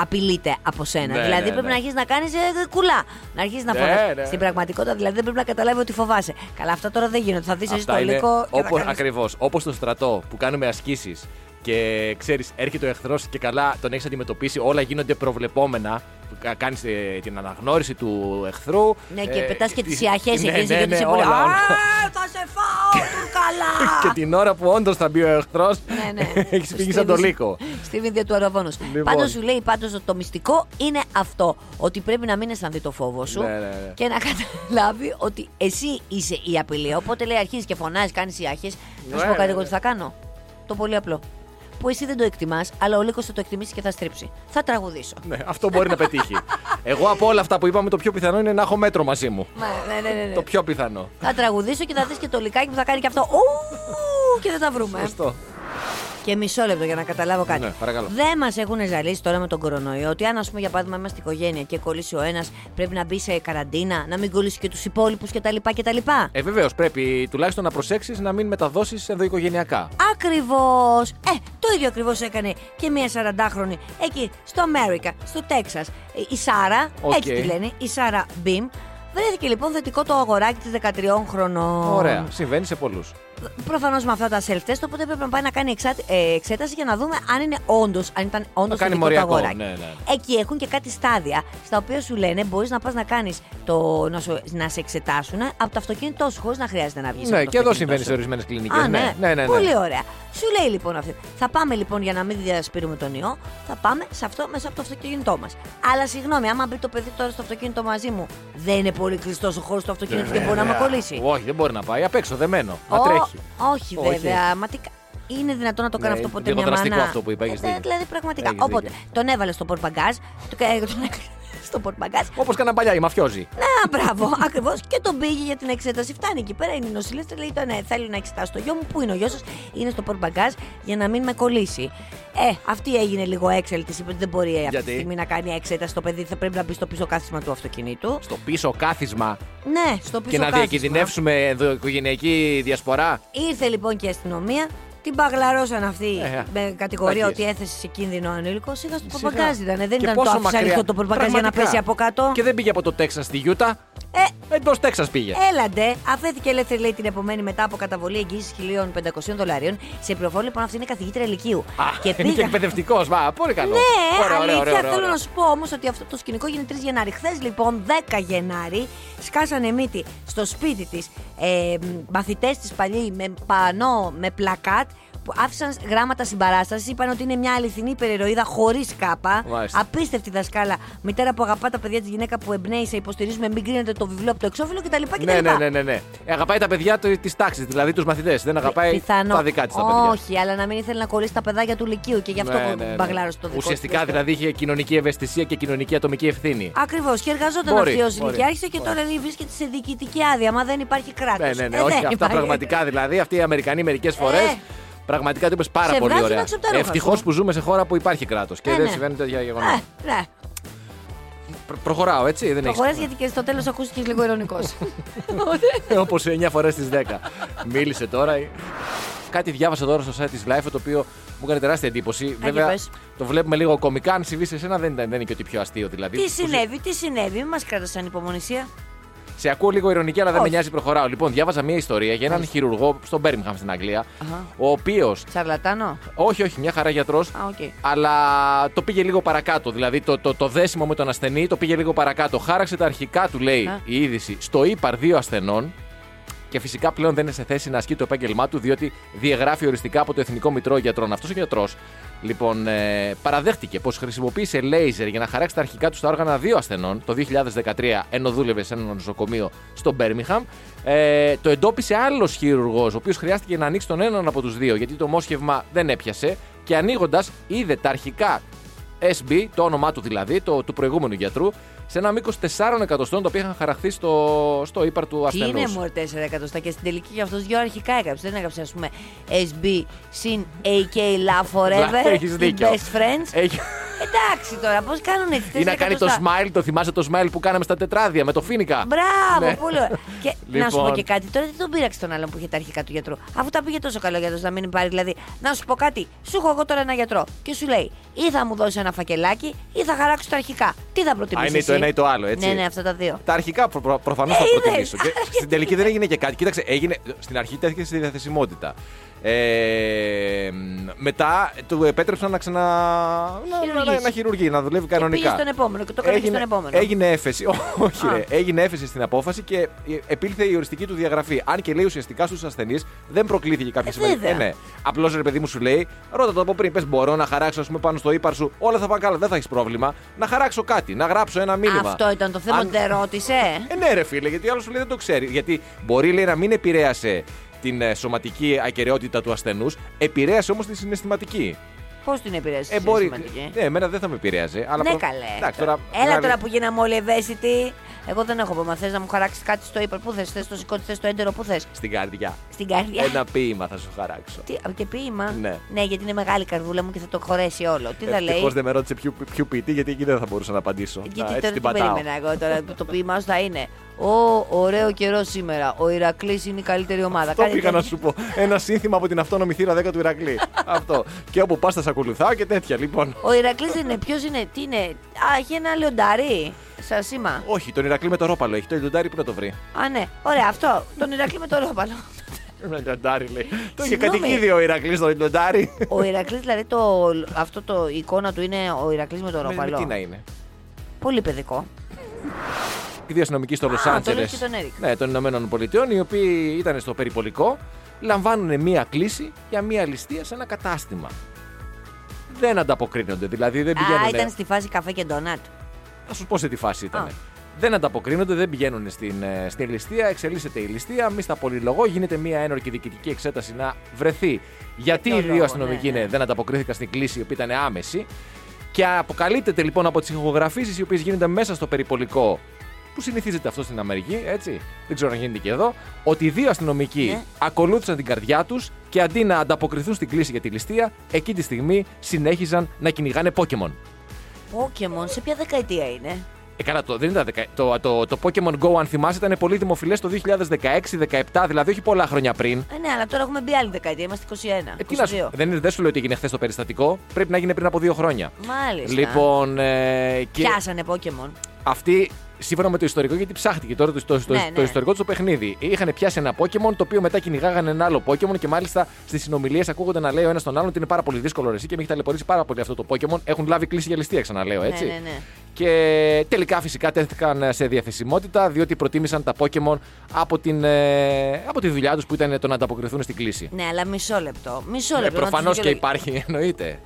απειλείται από σένα. Ναι, δηλαδή πρέπει να αρχίσεις να κάνεις κουλά. Να αρχίσεις να φοβάσαι. Στην πραγματικότητα δηλαδή δεν πρέπει να καταλάβει ότι φοβάσαι. Καλά, αυτά τώρα δεν γίνονται. Θα δεις εσύ το λύκο. Ακριβώς. Όπως στο στρατό που κάνουμε ασκήσεις. Και ξέρεις, έρχεται ο εχθρός και καλά τον έχεις αντιμετωπίσει, όλα γίνονται προβλεπόμενα. Κάνεις την αναγνώριση του εχθρού. Ναι, και πετάς και τις ιαχές εκεί, γιατί σε πολύ. Θα σε φάω, τουρκαλά! Και την ώρα που όντως θα μπει ο εχθρός, έχεις φύγει σαν το λύκο. Στη βίδια του αεροβόνους. Πάντως σου λέει το μυστικό είναι αυτό. Ότι πρέπει να μην αισθανθεί το φόβο σου και να καταλάβει ότι εσύ είσαι η απειλή. Οπότε λέει, αρχίζεις και φωνάζεις, κάνεις ιαχές. Θα σου πω κάτι εγώ τι θα κάνω. Το πολύ απλό. Που εσύ δεν το εκτιμάς, αλλά ο λύκος θα το εκτιμήσει και θα στρίψει. Θα τραγουδήσω. Ναι, αυτό μπορεί να πετύχει. Εγώ από όλα αυτά που είπαμε, το πιο πιθανό είναι να έχω μέτρο μαζί μου. Ναι. Το πιο πιθανό. Θα τραγουδήσω και θα δεις και το λυκάκι που θα κάνει και αυτό. Ου, και δεν τα βρούμε. Σωστό. Και μισό λεπτό για να καταλάβω κάτι. Ναι, παρακαλώ. Δεν μας έχουν ζαλίσει τώρα με τον κορονοϊό ότι αν, ας πούμε, για παράδειγμα, είμαστε οικογένεια και κολλήσει ο ένας, πρέπει να μπει σε καραντίνα, να μην κολλήσει και τους υπόλοιπους κτλ. Βεβαίως πρέπει τουλάχιστον να προσέξεις να μην μεταδώσεις ενδοοικογενειακά. Ακριβώς. Το ίδιο ακριβώς έκανε και μία 40χρονη εκεί στο Αμέρικα, στο Τέξας. Η Σάρα, έτσι τη λένε, η Σάρα Μπιμ. Βρέθηκε λοιπόν θετικό το αγοράκι της 13 χρονών. Ωραία, συμβαίνει σε πολλούς. Προφανώς με αυτά τα self-test, οπότε πρέπει να πάει να κάνει εξέταση για να δούμε αν ήταν όντως θετικό το αγοράκι. Ναι. Εκεί έχουν και κάτι στάδια, στα οποία σου λένε μπορείς να πας να κάνεις να σε εξετάσουν από το αυτοκίνητό σου, χωρίς να χρειάζεται να βγεις. Ναι, και εδώ συμβαίνει σε ορισμένες κλινικές. Ναι. Πολύ ωραία. Σου λέει λοιπόν αυτή. Θα πάμε λοιπόν, για να μην διασπείρουμε τον ιό, θα πάμε σε αυτό μέσα από το αυτοκίνητό μας. Αλλά συγγνώμη, άμα μπει το παιδί τώρα στο αυτοκίνητο μαζί μου, δεν είναι πολύ κλειστός ο χώρος του αυτοκίνητου και μπορεί να με κολλήσει? Όχι, δεν μπορεί να πάει. Απ' έξω δεμένο. Να τρέχει. Όχι, βέβαια. Είναι δυνατό να το κάνει αυτό ποτέ μια μάνα? Αυτό που είπα, δηλαδή πραγματικά. Οπότε τον έβαλε στο πορτμπαγκάζ. Όπως κάναν παλιά οι μαφιόζοι. Ναι, μπράβο, ακριβώς. Και τον πήγε για την εξέταση. Φτάνει εκεί πέρα, είναι η νοσηλεύτρια. Λέει: θέλω να εξετάσω το γιο μου. Πού είναι ο γιος σας? Είναι στο πορτμπαγκάζ για να μην με κολλήσει. Αυτή έγινε λίγο έξαλλη. Είπε ότι δεν μπορεί αυτή τη στιγμή να κάνει εξέταση το παιδί. Θα πρέπει να μπει στο πίσω κάθισμα του αυτοκινήτου. Στο πίσω κάθισμα? Ναι, στο πίσω κάθισμα. Και να διακινδυνεύσουμε ενδοοικογενειακή διασπορά. Ήρθε λοιπόν και η αστυνομία. Την παγλαρώσαν αυτή με κατηγορία ότι έθεσε σε κίνδυνο ο ανήλικο. Σιγά στο παπαγκάζι ήταν. Δεν ήταν το αψάλιχο το παπαγκάζι για να πέσει από κάτω. Και δεν πήγε από το Τέξας στη Γιούτα. Εντός Τέξας πήγε. Έλαντε, αφέθηκε ελεύθερη λέει την επομένη μετά από καταβολή εγγύησης $1,500. Σε πληροφόρη λοιπόν αυτή είναι καθηγήτρια Λυκείου. Είναι και εκπαιδευτικός, μα πολύ καλό. Ναι, αλήθεια θέλω να σου πω όμως ότι αυτό το σκηνικό γίνει 3 Γενάρη. Χθες λοιπόν 10 Γενάρη σκάσανε μύτη στο σπίτι της μαθητές της παλιοί με πανό, με πλακάτ. Που άφησαν γράμματα συμπαράστασης, είπαν ότι είναι μια αληθινή περιεροίδα χωρίς κάπα. Μάλιστα. Απίστευτη δασκάλα, μητέρα που αγαπά τα παιδιά της, γυναίκα που εμπνέει, σε υποστηρίζουμε, μην κρίνετε το βιβλίο από το εξώφυλλο κτλ. Ναι. Αγαπάει τα παιδιά της τάξης, δηλαδή τους μαθητές. Δεν αγαπάει τα δικά της τα παιδιά. Όχι, αλλά να μην ήθελε να κολλήσει τα παιδάκια του Λυκείου και γι' αυτό μπαγλάρωσε το δικό της. Ουσιαστικά δηλαδή είχε κοινωνική ευαισθησία και κοινωνική ατομική ευθύνη. Ακριβώς. Και εργαζόταν αυτή ως νοικιάρχησα και τώρα βρίσκεται σε διοικητική άδεια, μα δεν υπάρχει κράτος. Ναι, όχι αυτά πραγματικά δηλαδή, αυτοί οι Αμερικανοί μερικές φορές. Πραγματικά το είπες πάρα πολύ ωραία. Ευτυχώς που ζούμε σε χώρα που υπάρχει κράτος και δεν συμβαίνουν τέτοια γεγονότα. Ναι. Προχωράω, έτσι. Προχωράς γιατί και στο τέλος ακούστηκες λίγο ειρωνικός. Όπως 9 φορές στις 10. Μίλησε τώρα. Κάτι διάβασα τώρα στο site της Blife το οποίο μου έκανε τεράστια εντύπωση. Βέβαια, το βλέπουμε λίγο κωμικά. Αν συμβεί σε εσένα, δεν είναι και ότι πιο αστείο δηλαδή. Τι συνέβη, μας κράτασε ανυπομονησία. Σε ακούω λίγο ειρωνική, αλλά δεν με νοιάζει, προχωράω. Λοιπόν, διάβαζα μια ιστορία για έναν χειρουργό στο Μπέρμιγχαμ στην Αγγλία. Ο οποίος. Σαρλατάνο? Όχι, μια χαρά γιατρός. Αλλά το πήγε λίγο παρακάτω. Δηλαδή το δέσιμο με τον ασθενή το πήγε λίγο παρακάτω. Χάραξε τα αρχικά του, λέει η είδηση, στο ύπαρ 2 ασθενών. Και φυσικά πλέον δεν είναι σε θέση να ασκεί το επάγγελμά του, διότι διαγράφει οριστικά από το Εθνικό Μητρό Γιατρών. Αυτός ο γιατρός, λοιπόν, παραδέχτηκε πως χρησιμοποίησε λέιζερ για να χαράξει τα αρχικά του στα όργανα 2 ασθενών το 2013, ενώ δούλευε σε ένα νοσοκομείο στο Μπέρμιγχαμ. Το εντόπισε άλλος χειρουργός, ο οποίος χρειάστηκε να ανοίξει τον έναν από τους δύο, γιατί το μόσχευμα δεν έπιασε. Και ανοίγοντας, είδε τα αρχικά SB, το όνομά του δηλαδή, του προηγούμενου γιατρού, σε ένα μήκος 4 εκατοστών, το οποίο είχαν χαραχθεί στο ύπαρ του ασθενούς. Τι είναι μόνο 4 εκατοστά και στην τελική για αυτός δυο αρχικά έγραψε. Δεν έγραψε, ας πούμε, SB συν AK Love Forever, the best friends. Εντάξει τώρα, πώς κάνουν έτσι 4 εκατοστά. Ή να κάνει το smile, το θυμάσαι το smile που κάναμε στα τετράδια με το φίνικα. Μπράβο, πολύ ωραία. Και να σου πω και κάτι, τώρα δεν τον πείραξε τον άλλον που είχε τα αρχικά του γιατρού. Αφού τα πήγε τόσο καλό γιατρός, να μην πάρει δηλαδή. Να σου πω κάτι, σου έχω εγώ τώρα ένα γιατρό και σου λέει ή θα μου δώσει ένα φακελάκι ή θα χαράξω τα αρχικά. Τι θα προτιμήσεις? Ή το άλλο, έτσι. Ναι, αυτά τα δύο. Τα αρχικά προφανώς θα προτιμήσω. Και στην τελική δεν έγινε και κάτι. Κοίταξε, στην αρχή τέθηκε στη διαθεσιμότητα. Μετά του επέτρεψαν να χειρουργεί, να δουλεύει κανονικά. Πήγε στον επόμενο και το έκανε στον επόμενο. Έγινε έφεση. Όχι, έγινε έφεση στην απόφαση και επήλθε η οριστική του διαγραφή. Αν και λέει ουσιαστικά στους ασθενείς δεν προκλήθηκε κάποια σημαντική. Ναι. Απλώς ρε παιδί μου σου λέει, ρώτα το από πριν. Πες, μπορώ να χαράξω πάνω στο ύπαρ σου, όλα θα πάνε καλά, δεν θα έχεις πρόβλημα. Να χαράξω κάτι, να γράψω ένα μήνυμα. Αυτό ήταν το θέμα, δεν ρώτησε. Ναι, ρε φίλε, γιατί άλλο σου λέει δεν το ξέρει. Γιατί μπορεί λέει να μην επηρέασε την σωματική ακεραιότητα του ασθενούς, επηρέασε όμως τη συναισθηματική. Πώς την επηρέασε την συναισθηματική? Ναι, εμένα δεν θα με επηρέαζε. Αλλά ναι, καλέ. Εντάξει, Έλα τώρα που γίναμε όλοι ευαίσθητοι. Εγώ δεν έχω πρόβλημα. Θες να μου χαράξεις κάτι στο ύπαρ? Πού θες? Θες το σηκώτη, θες το έντερο, πού θες? Στην καρδιά. Ένα ποίημα θα σου χαράξω. Και ποίημα? Ναι, γιατί είναι μεγάλη καρδούλα μου και θα το χωρέσει όλο. Τι θα λέει? Ευτυχώς δεν με ρώτησε ποιο ποιητή, γιατί εκεί δεν θα μπορούσα να απαντήσω. Γιατί τώρα την περίμενα εγώ τώρα. Το ποίημά σου θα είναι ωραίο καιρό σήμερα. Ο Ηρακλής είναι η καλύτερη ομάδα. Αυτό πήγα να σου πω. Ένα σύνθημα από την αυτόνομη θύρα 10 του Ηρακλή. Αυτό. Και όπου πας θα σε ακολουθάω και τέτοια λοιπόν. Ο Ηρακλής είναι ποιο είναι, τι είναι? Α, έχει ένα λιοντάρι. Σα σήμα. Όχι, τον Ηρακλή με το ρόπαλο έχει. Το λιοντάρι που να το βρει. Α, ναι. Ωραία, αυτό. Τον Ηρακλή με το ρόπαλο. Με λιοντάρι λέει. Το είχε κατοικίδιο ο Ηρακλής στο λιοντάρι. Ο Ηρακλής δηλαδή αυτό το εικόνα του είναι ο Ηρακλής με το ρόπαλο. Τι να είναι. Πολύ παιδικό. Οι δύο αστυνομικοί στο Λος Άντζελες των Ηνωμένων Πολιτειών, οι οποίοι ήταν στο περιπολικό, λαμβάνουν μία κλήση για μία ληστεία σε ένα κατάστημα. Δεν ανταποκρίνονται, δηλαδή δεν πηγαίνουν. Ήταν στη φάση καφέ και ντονάτ. Θα σου πω σε τι φάση ήταν. Δεν ανταποκρίνονται, δεν πηγαίνουν στην ληστεία, εξελίσσεται η ληστεία. Μη στα πολυλογώ, γίνεται μία ένορκη διοικητική εξέταση να βρεθεί γιατί οι δύο αστυνομικοί δεν ανταποκρίθηκαν στην κλήση, η οποία ήταν άμεση. Και αποκαλύπτεται λοιπόν από τις ηχογραφήσεις οι οποίες γίνονται μέσα στο περιπολικό. Που συνηθίζεται αυτό στην Αμερική, έτσι. Δεν ξέρω αν γίνεται και εδώ. Ότι οι δύο αστυνομικοί ακολούθησαν την καρδιά τους και αντί να ανταποκριθούν στην κλήση για τη ληστεία, εκεί τη στιγμή συνέχιζαν να κυνηγάνε Pokémon. Pokémon, σε ποια δεκαετία είναι? Καλά, δεν ήταν το Pokémon Go, αν θυμάσαι, ήταν πολύ δημοφιλές το 2016-17, δηλαδή όχι πολλά χρόνια πριν. Ναι, αλλά τώρα έχουμε μπει άλλη δεκαετία, είμαστε 21. Δεν σου λέω ότι έγινε χθες το περιστατικό, πρέπει να έγινε πριν από 2 χρόνια. Μάλιστα. Λοιπόν. Πιάσανε Pokémon. Αυτοί, σύμφωνα με το ιστορικό, γιατί ψάχτηκε τώρα το ιστορικό του το παιχνίδι. Είχαν πιάσει ένα Pokémon, το οποίο μετά κυνηγάγανε ένα άλλο Pokémon και μάλιστα στις συνομιλίες ακούγονται να λέει ο ένας τον άλλον ότι είναι πάρα πολύ δύσκολο ρεσί και με έχει ταλαιπωρήσει πάρα πολύ αυτό το Pokémon. Έχουν λάβει κλίση για ληστεία, ξαναλέω έτσι. Ναι. Και τελικά φυσικά τέθηκαν σε διαθεσιμότητα διότι προτίμησαν τα Pokémon από τη δουλειά τους που ήταν το να ανταποκριθούν στην κλίση. Ναι, αλλά μισό λεπτό. Προφανώς και υπάρχει, εννοείται.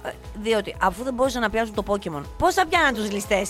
Διότι αφού δεν μπορούσαν να πιάσουν το Pokémon, πώς θα πιάναν τους ληστές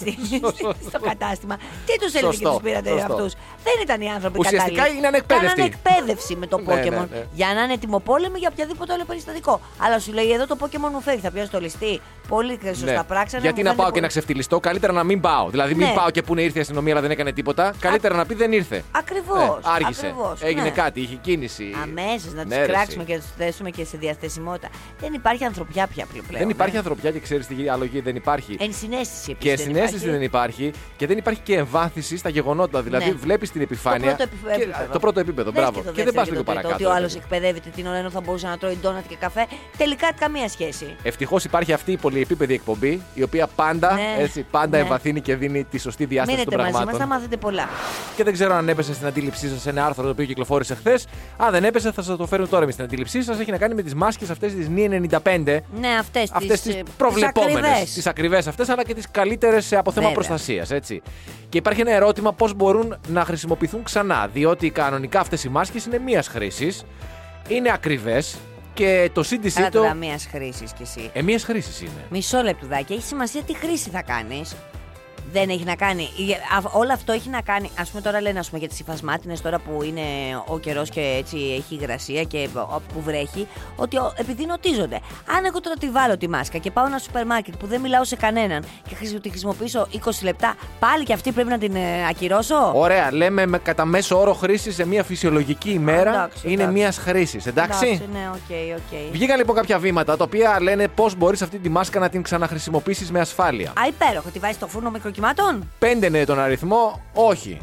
στο κατάστημα? Τι τους έλεγε και τους πήρατε αυτούς? Δεν ήταν οι άνθρωποι κατάλληλοι. Ουσιαστικά είναι ανεκπαίδευτοι. Κάνανε εκπαίδευση με το Pokémon για να είναι ετοιμοπόλεμοι για οποιαδήποτε άλλο περιστατικό. Αλλά σου λέει εδώ το Pokémon μου φέρει, θα πιάσει το ληστή. Πολύ σωστά πράξανε. Γιατί να πάω και να ξεφτυλιστώ, καλύτερα να μην πάω. Δηλαδή, μην πάω και πούνε ήρθε η αστυνομία, αλλά δεν έκανε τίποτα. Καλύτερα να πει δεν ήρθε. Ακριβώς. Άργησε. Έγινε κάτι, είχε κίνηση. Αμέσως να τους κράξουμε και να τους θέσουμε και σε διαθεσιμότητα. Δεν υπάρχει ανθρωπιά πια πλέον. Δεν υπάρχει ανθρωπιά και ξέρεις τι άλλο δεν υπάρχει. Ενσυναίσθηση επίσης. Και ενσυναίσθηση δεν υπάρχει και δεν υπάρχει και εμβάθυνση στα γεγονότα. Δηλαδή, βλέπεις την επιφάνεια. Το πρώτο επίπεδο. Μπράβο. Και δεν πα λίγο παρακάτω. Ότι ο άλλος εκπαιδεύεται την ώρα ενώ θα μπορούσε να τρώει ντόνατ και καφέ. Τελικά καμία σχέση. Ευτυχώς υπάρχει αυτή η πολυεπίπεδη εκπομπή η οποία πάντα βαθύνει και δίνει τη σωστή διάσταση των πραγμάτων. Μείνετε μαζί μας, θα μάθετε πολλά. Και δεν ξέρω αν έπεσε στην αντίληψή σας ένα άρθρο το οποίο κυκλοφόρησε χθες. Αν δεν έπεσε, θα σας το φέρνω τώρα εμείς στην αντίληψή σας. Έχει να κάνει με τις μάσκες αυτές τις N95. Ναι, αυτές τις προβλεπόμενες. Τις ακριβές αυτές, αλλά και τις καλύτερες από θέμα προστασίας. Και υπάρχει ένα ερώτημα πώς μπορούν να χρησιμοποιηθούν ξανά. Διότι κανονικά αυτές οι μάσκες είναι μίας χρήσης, είναι ακριβές. Και το CDC. Άρα τώρα μίας χρήσης κι εσύ. Μίας χρήσης είναι. Μισό λεπτουδάκι. Έχει σημασία τι χρήση θα κάνεις. Δεν έχει να κάνει. Όλο αυτό έχει να κάνει. Ας πούμε τώρα λένε για τις υφασμάτινες τώρα που είναι ο καιρός και έτσι έχει υγρασία και που βρέχει, ότι επειδή νοτίζονται. Αν εγώ τώρα τη βάλω τη μάσκα και πάω ένα σούπερ μάρκετ που δεν μιλάω σε κανέναν και τη χρησιμοποιήσω 20 λεπτά, πάλι και αυτή πρέπει να την ακυρώσω. Ωραία, λέμε κατά μέσο όρο χρήση σε μια φυσιολογική ημέρα είναι μια χρήση. Εντάξει. Ναι, okay. Βγήκαν λοιπόν κάποια βήματα τα οποία λένε πώς μπορείς αυτή τη μάσκα να την ξαναχρησιμοποιήσεις με ασφάλεια. Υπέροχο, τη βάζεις στο φούρνο μικροκυμάτων. 5 είναι τον αριθμό, όχι.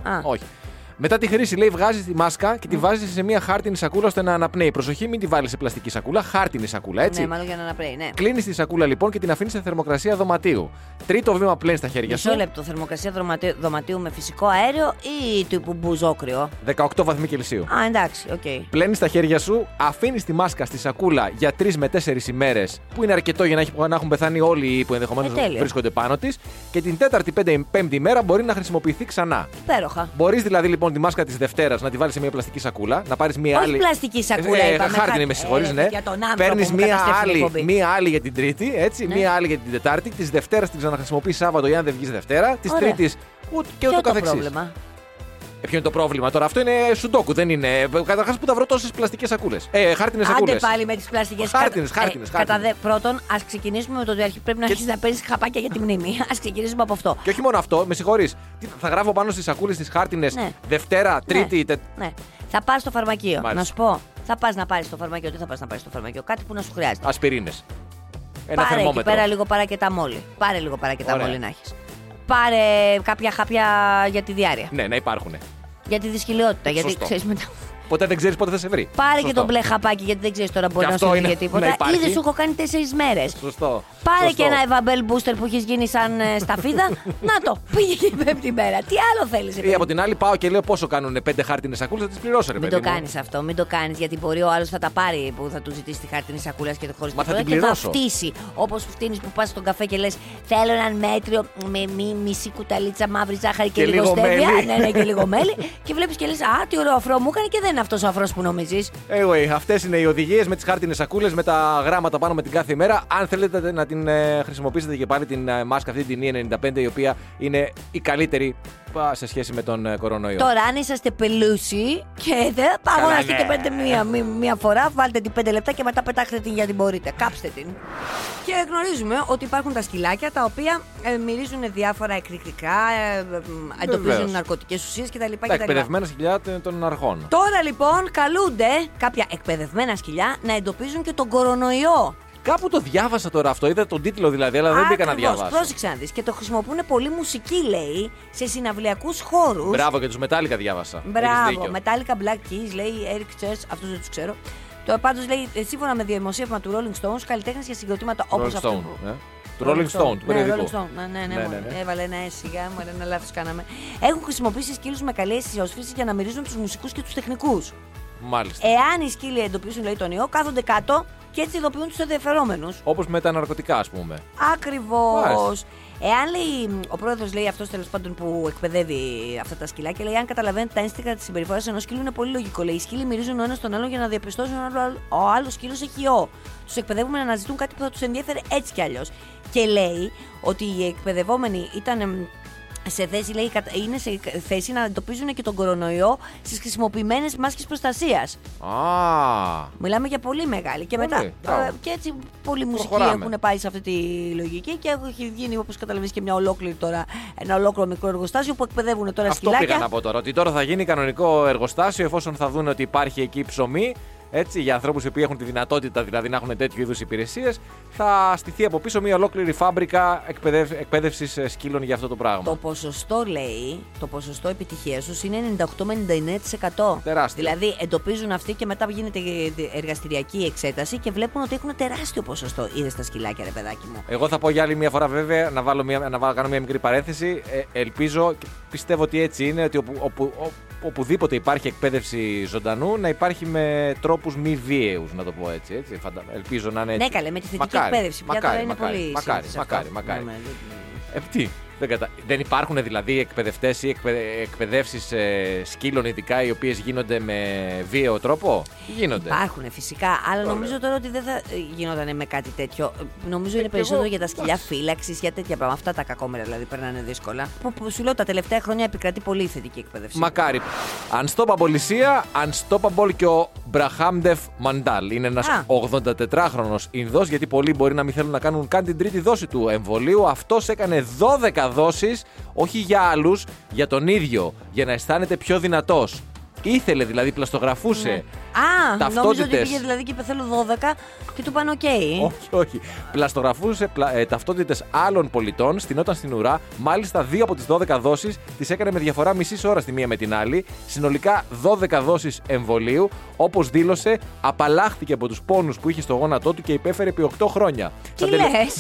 Μετά τη χρήση, λέει, βγάζεις τη μάσκα και τη βάζεις σε μια χάρτινη σακούλα ώστε να αναπνέει. Προσοχή, μην τη βάλεις σε πλαστική σακούλα, χάρτινη σακούλα, έτσι. Ναι, μάλλον για να αναπνέει, ναι. Κλείνεις τη σακούλα λοιπόν και την αφήνεις σε θερμοκρασία δωματίου. Τρίτο βήμα, πλένεις τα χέρια σου. Μισό λεπτό, θερμοκρασία δωματίου με φυσικό αέριο ή τύπου μπουζόκριο? 18 βαθμοί Κελσίου. Α, εντάξει, οκ. Πλένεις τα χέρια σου, αφήνεις τη μάσκα στη σακούλα για 3 με 4 ημέρες, που είναι αρκετό για να έχουν πεθάνει όλοι που ενδεχομένως βρίσκονται πάνω της. Και την 4η-5η μέρα μπορεί να χρησιμοποιηθεί ξανά. Υπέροχα. Μπορείς δηλαδή λοιπόν τη μάσκα της Δευτέρας να τη βάλεις σε μια πλαστική σακούλα, να πάρεις μια άλλη. Όχι πλαστική σακούλα, είπαμε. Χάρτινη, με συγχωρείς, ναι. Παίρνεις μια άλλη για την Τρίτη, έτσι, μια άλλη για την Τετάρτη, της Δευτέρας την ξαναχρησιμοποιείς Σάββατο ή αν δεν βγεις Δευτέρα, της Τρίτης και ούτω καθεξής. Ποιο είναι το πρόβλημα τώρα? Αυτό είναι σουντόκου, δεν είναι. Καταρχάς, πού θα βρω τόσες πλαστικές σακούλες? Χάρτινες σακούλες. Άντε πάλι με τις πλαστικές σακούλες. Χάρτινες. Πρώτον, ας ξεκινήσουμε με το ότι πρέπει να αρχίσεις να παίρνεις χαπάκια για τη μνήμη. Ας ξεκινήσουμε από αυτό. Και όχι μόνο αυτό, με συγχωρείς. Θα γράφω πάνω στις σακούλες τις χάρτινες Δευτέρα, Τρίτη. Ναι. Θα πας στο φαρμακείο. Να σου πω, θα πας να πάρεις στο φαρμακείο. Τι θα πας να πάρεις στο φαρμακείο? Κάτι που να σου χρειάζεται. Ασπιρίνες. Ένα θερμόμετρο. Πάρε λίγο παρακεταμόλι. Πάρε λίγο παρακεταμόλι να έχεις. Πάρε κάποια χάπια για τη διάρρεια. Ναι, να υπάρχουν. Για τη δυσκολιότητα. Γιατί ξέρεις μετά. Ποτέ δεν ξέρεις πότε θα σε βρει. Πάρε και το μπλε χαπάκι, γιατί δεν ξέρεις τώρα μπορεί να σου βγει για τίποτα. Ήδη σου έχω κάνει 4 μέρες. Σωστό. Πάρε και ένα Ευαμπέλ Μπούστερ που έχεις γίνει σαν σταφίδα. Να το. Πήγε και η πέμπτη μέρα. Τι άλλο θέλεις? Ή από την άλλη πάω και λέω πόσο κάνουν 5 χάρτινες σακούλες, θα τις πληρώσω, ρε παιδί. Μην το κάνεις αυτό. Μην το κάνεις, γιατί μπορεί ο άλλος θα τα πάρει που θα του ζητήσει τη χάρτινη σακούλα και το χωρίς τίποτα. Και θα φτύσει. Όπως φτύνεις που πας στον καφέ και λες θέλω έναν μέτριο με μισή κουταλίτσα μαύρη ζάχαρη και λίγο στέβια. Ναι, και λίγο μέλι. Και βλέπει και λες α, τι ωραίο αφρό μου έκανε και δεν είναι αυτός ο αφρός που νομίζεις. Αυτές είναι οι οδηγίες με τις χάρτινες σακούλες, με τα γράμματα πάνω με την κάθε ημέρα. Αν θέλετε να την χρησιμοποιήσετε και πάλι την μάσκα αυτή, την E95, η οποία είναι η καλύτερη σε σχέση με τον κορονοϊό. Τώρα, αν είσαστε πελούσιοι και δεν αγοραστείτε, παίρνετε μία φορά, βάλτε την 5 λεπτά και μετά πετάξτε την γιατί μπορείτε. Κάψτε την. Και γνωρίζουμε ότι υπάρχουν τα σκυλάκια τα οποία μυρίζουν διάφορα εκρηκτικά, εντοπίζουν ναρκωτικές ουσίες κτλ. Τα εκπαιδευμένα σκυλιά των αρχών. Τώρα λοιπόν καλούνται κάποια εκπαιδευμένα σκυλιά να εντοπίζουν και τον κορονοϊό. Κάπου το διάβασα τώρα αυτό, είδα τον τίτλο δηλαδή, αλλά δεν μπήκα να διαβάσω. Πρόσεξε να δεις. Και το χρησιμοποιούν πολύ μουσική, λέει, σε συναυλιακούς χώρους. Μπράβο, και τους Metallica διάβασα. Μπράβο. Metallica, Black Keys, λέει, Eric Church, αυτούς δεν τους ξέρω. Το πάντως λέει, σύμφωνα με δημοσίευμα του Rolling Stones, καλλιτέχνες για συγκροτήματα όπως αυτό. Του Rolling Stone, του περιοδικού. Ναι. Έβαλε ένα σιγά μου, ένα λάθος κάναμε. Έχουν χρησιμοποιήσει σκύλους με καλή αισιοσφύση για να μυρίζουν τους μουσικούς και τους τεχνικούς. Μάλιστα. Εάν οι σκύλοι εντοπίσουν, λέει, τον ιό, κάθονται κάτω και έτσι ειδοποιούν τους ενδιαφερόμενους. Όπως με τα ναρκωτικά, ας πούμε. Ακριβώς. Εάν, λέει, ο πρόεδρος, λέει, αυτός τέλος πάντων που εκπαιδεύει αυτά τα σκυλάκια, λέει, αν καταλαβαίνετε τα ένστικτα της συμπεριφοράς ενός σκύλου, είναι πολύ λογικό. Λέει, οι σκύλοι μυρίζουν ο ένας τον άλλον για να διαπιστώσουν αν ο άλλος σκύλος έχει ιό. Τους εκπαιδεύουμε να αναζητούν κάτι που θα τους ενδιαφέρει έτσι κι αλλιώς. Και λέει ότι οι εκπαιδευόμενοι ήταν σε θέση, λέει, είναι σε θέση να εντοπίζουν και τον κορονοϊό στις χρησιμοποιημένες μάσκες προστασίας. Μιλάμε για πολύ μεγάλη. Και μετά. Και έτσι πολλοί μουσικοί έχουν πάει σε αυτή τη λογική και έχει γίνει, όπως καταλαβαίνεις, και μια ολόκληρη τώρα, ένα ολόκληρο μικρό εργοστάσιο που εκπαιδεύουν τώρα σκυλάκια. Αυτό πήγα να πω τώρα. Ότι τώρα θα γίνει κανονικό εργοστάσιο εφόσον θα δουν ότι υπάρχει εκεί ψωμί. Έτσι, για ανθρώπους που έχουν τη δυνατότητα δηλαδή να έχουν τέτοιου είδους υπηρεσίες, θα στηθεί από πίσω μια ολόκληρη φάμπρικα εκπαίδευσης σκύλων για αυτό το πράγμα. Το ποσοστό, λέει, το ποσοστό επιτυχίας τους είναι 98 με 99%. Τεράστιο. Δηλαδή, εντοπίζουν αυτοί και μετά γίνεται εργαστηριακή εξέταση και βλέπουν ότι έχουν τεράστιο ποσοστό. Είδες τα σκυλάκια, ρε παιδάκι μου. Εγώ θα πω για άλλη μια φορά, βέβαια, να κάνω μια μικρή παρένθεση. Ελπίζω και πιστεύω ότι έτσι είναι, ότι οπουδήποτε υπάρχει εκπαίδευση ζωντανού, να υπάρχει με τρόπους μη βίαιους, να το πω έτσι. Ελπίζω να είναι έτσι. Ναι, καλέ, με τη θετική εκπαίδευση. Μακάρι. Τι. Δεν υπάρχουν δηλαδή εκπαιδευτές ή εκπαιδεύσεις σκύλων, ειδικά οι οποίες γίνονται με βίαιο τρόπο. Γίνονται. Υπάρχουν φυσικά, αλλά νομίζω τώρα ότι δεν θα γινόταν με κάτι τέτοιο. Νομίζω είναι περισσότερο για τα σκυλιά φύλαξης, για τέτοια πράγματα. Αυτά τα κακόμερα δηλαδή περνάνε δύσκολα. Που σου λέω τα τελευταία χρόνια επικρατεί πολύ θετική εκπαίδευση. Μακάρι. Unstoppable Λυσία, Unstoppable και ο Μπραχάμντεφ Μαντάλ. Είναι ένας 84χρονος Ινδός, γιατί πολλοί μπορεί να μην θέλουν να κάνουν καν την τρίτη δόση του εμβολίου. Αυτός έκανε 12 δόσεις, όχι για άλλους, για τον ίδιο, για να αισθάνεται πιο δυνατός. Ήθελε δηλαδή, πλαστογραφούσε ταυτότητες. Νομίζω ότι πήγε δηλαδή και είπε θέλω 12 και του πάνε οκ. Όχι. Πλαστογραφούσε ταυτότητες άλλων πολιτών, στηνόταν στην ουρά. Μάλιστα, 2 από τις 12 δόσεις τις έκανε με διαφορά μισής ώρας τη μία με την άλλη. Συνολικά 12 δόσεις εμβολίου. Όπως δήλωσε, απαλλάχθηκε από τους πόνους που είχε στο γόνατό του και υπέφερε επί 8 χρόνια. Τι λες?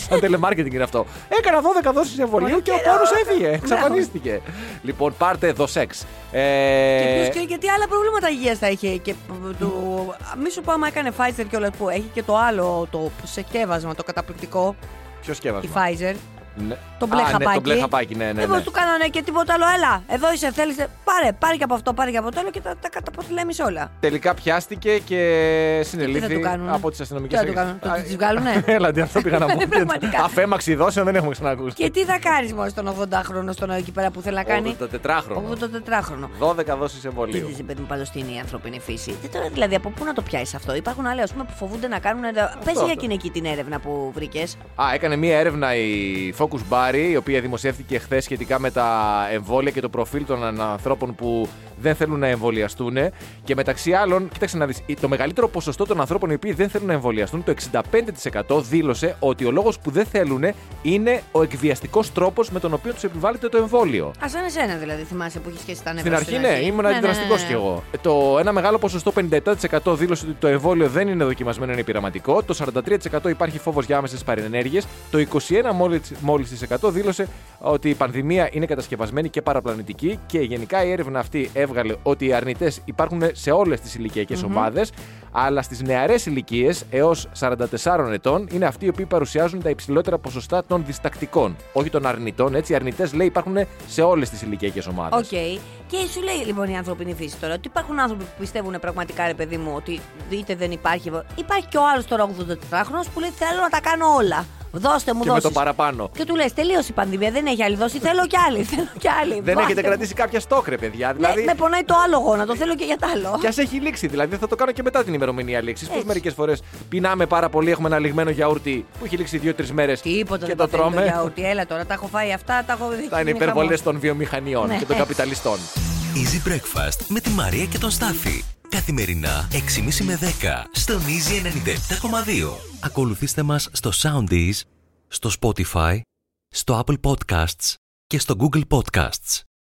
Σαν τελεμάρκετινγκ είναι αυτό. Έκανα 12 δόσεις εμβολίου και ο πόνος έφυγε. Εξαφανίστηκε. Λοιπόν, πάρτε δοσέξ. Και τι άλλα προβλήματα υγείας θα είχε. Μη σου πω, άμα έκανε Pfizer και όλα που έχει και το άλλο, το σκεύασμα, το καταπληκτικό. Ποιο σκεύασμα? Η Pfizer. Ναι. Το μπλε χαπάκι. Ναι. Του κάνανε και τίποτα άλλο. Έλα, εδώ είσαι, θέλεις. Πάρε και από αυτό, πάρε και από το άλλο και τα καταπολεμείς όλα. Τελικά πιάστηκε και συνελήφθη από τις αστυνομικές αρχές. Τις βγάλουνε. Έλα, αυτό πήγα να πω. Αφέμαξη δόσεων δεν έχουμε ξανακούσει. Και τι θα κάνεις μόνο στον 80χρονο, στον εκεί πέρα που θέλει να κάνει. 84χρονο. 12 δόσεις εμβολίου. Τι παιδί μου, πάντως τι είναι η ανθρώπινη φύση. Δηλαδή, από πού να το πιάσεις αυτό. Υπάρχουν άλλοι, ας πούμε, που φοβούνται να κάνουν. Πες για γυναική την έρευνα που βρήκες. Έκανε μία έρευνα η Focus Bari, η οποία δημοσιεύτηκε χθες σχετικά με τα εμβόλια και το προφίλ των ανθρώπων που δεν θέλουν να εμβολιαστούν. Και μεταξύ άλλων, κοίταξε να δεις, το μεγαλύτερο ποσοστό των ανθρώπων οι οποίοι δεν θέλουν να εμβολιαστούν, το 65%, δήλωσε ότι ο λόγος που δεν θέλουν είναι ο εκβιαστικός τρόπος με τον οποίο τους επιβάλλεται το εμβόλιο. Α, σαν εσένα δηλαδή, θυμάσαι που είχε και τα νεύρα. Στην αρχή, ναι, ήμουν αντιδραστικός κι εγώ. Ένα μεγάλο ποσοστό, 57%, δήλωσε ότι το εμβόλιο δεν είναι δοκιμασμένο, είναι πειραματικό. Το 43% υπάρχει φόβος για άμεσες παρενέργειες. Το 21% μόλις 100% δήλωσε ότι η πανδημία είναι κατασκευασμένη και παραπλανητική, και γενικά η έρευνα αυτή έβγαλε ότι οι αρνητές υπάρχουν σε όλες τις ηλικιακές ομάδες, αλλά στις νεαρές ηλικίες έως 44 ετών είναι αυτοί οι οποίοι παρουσιάζουν τα υψηλότερα ποσοστά των διστακτικών, όχι των αρνητών. Έτσι, οι αρνητές, λέει, υπάρχουν σε όλες τις ηλικιακές ομάδες. Okay. Και σου λέει λοιπόν η ανθρώπινη φύση τώρα ότι υπάρχουν άνθρωποι που πιστεύουν πραγματικά, ρε παιδί μου, ότι είτε δεν υπάρχει. Υπάρχει και ο άλλος τώρα 84χρονος που λέει θέλω να τα κάνω όλα. Δώστε μου, και δώσεις. Με το παραπάνω. Και του λες, τελείωσε η πανδημία, δεν έχει άλλη δόση. Θέλω κι άλλη. Δεν έχετε κρατήσει κάποια στόκρε, παιδιά. Δηλαδή... Ναι, με πονάει το άλλο γόνατο, θέλω και για το άλλο. Και ας έχει λήξει, δηλαδή θα το κάνω και μετά την ημερομηνία λήξης. Πώς μερικές φορές πεινάμε πάρα πολύ, έχουμε ένα λιγμένο γιαούρτι που έχει λήξει 2-3 μέρες. Τίποτα και το τρώμε. Το γιαούρτι, έλα τώρα, τα έχω φάει αυτά, τα έχω δει. Θα είναι υπερβολές των βιομηχανιών και των καπιταλιστών. Easy Breakfast με τη Μαρία και τον Στάφη. Καθημερινά 6.30 με 10 στον Easy 97.2. Ακολουθήστε μας στο Soundees, στο Spotify, στο Apple Podcasts και στο Google Podcasts.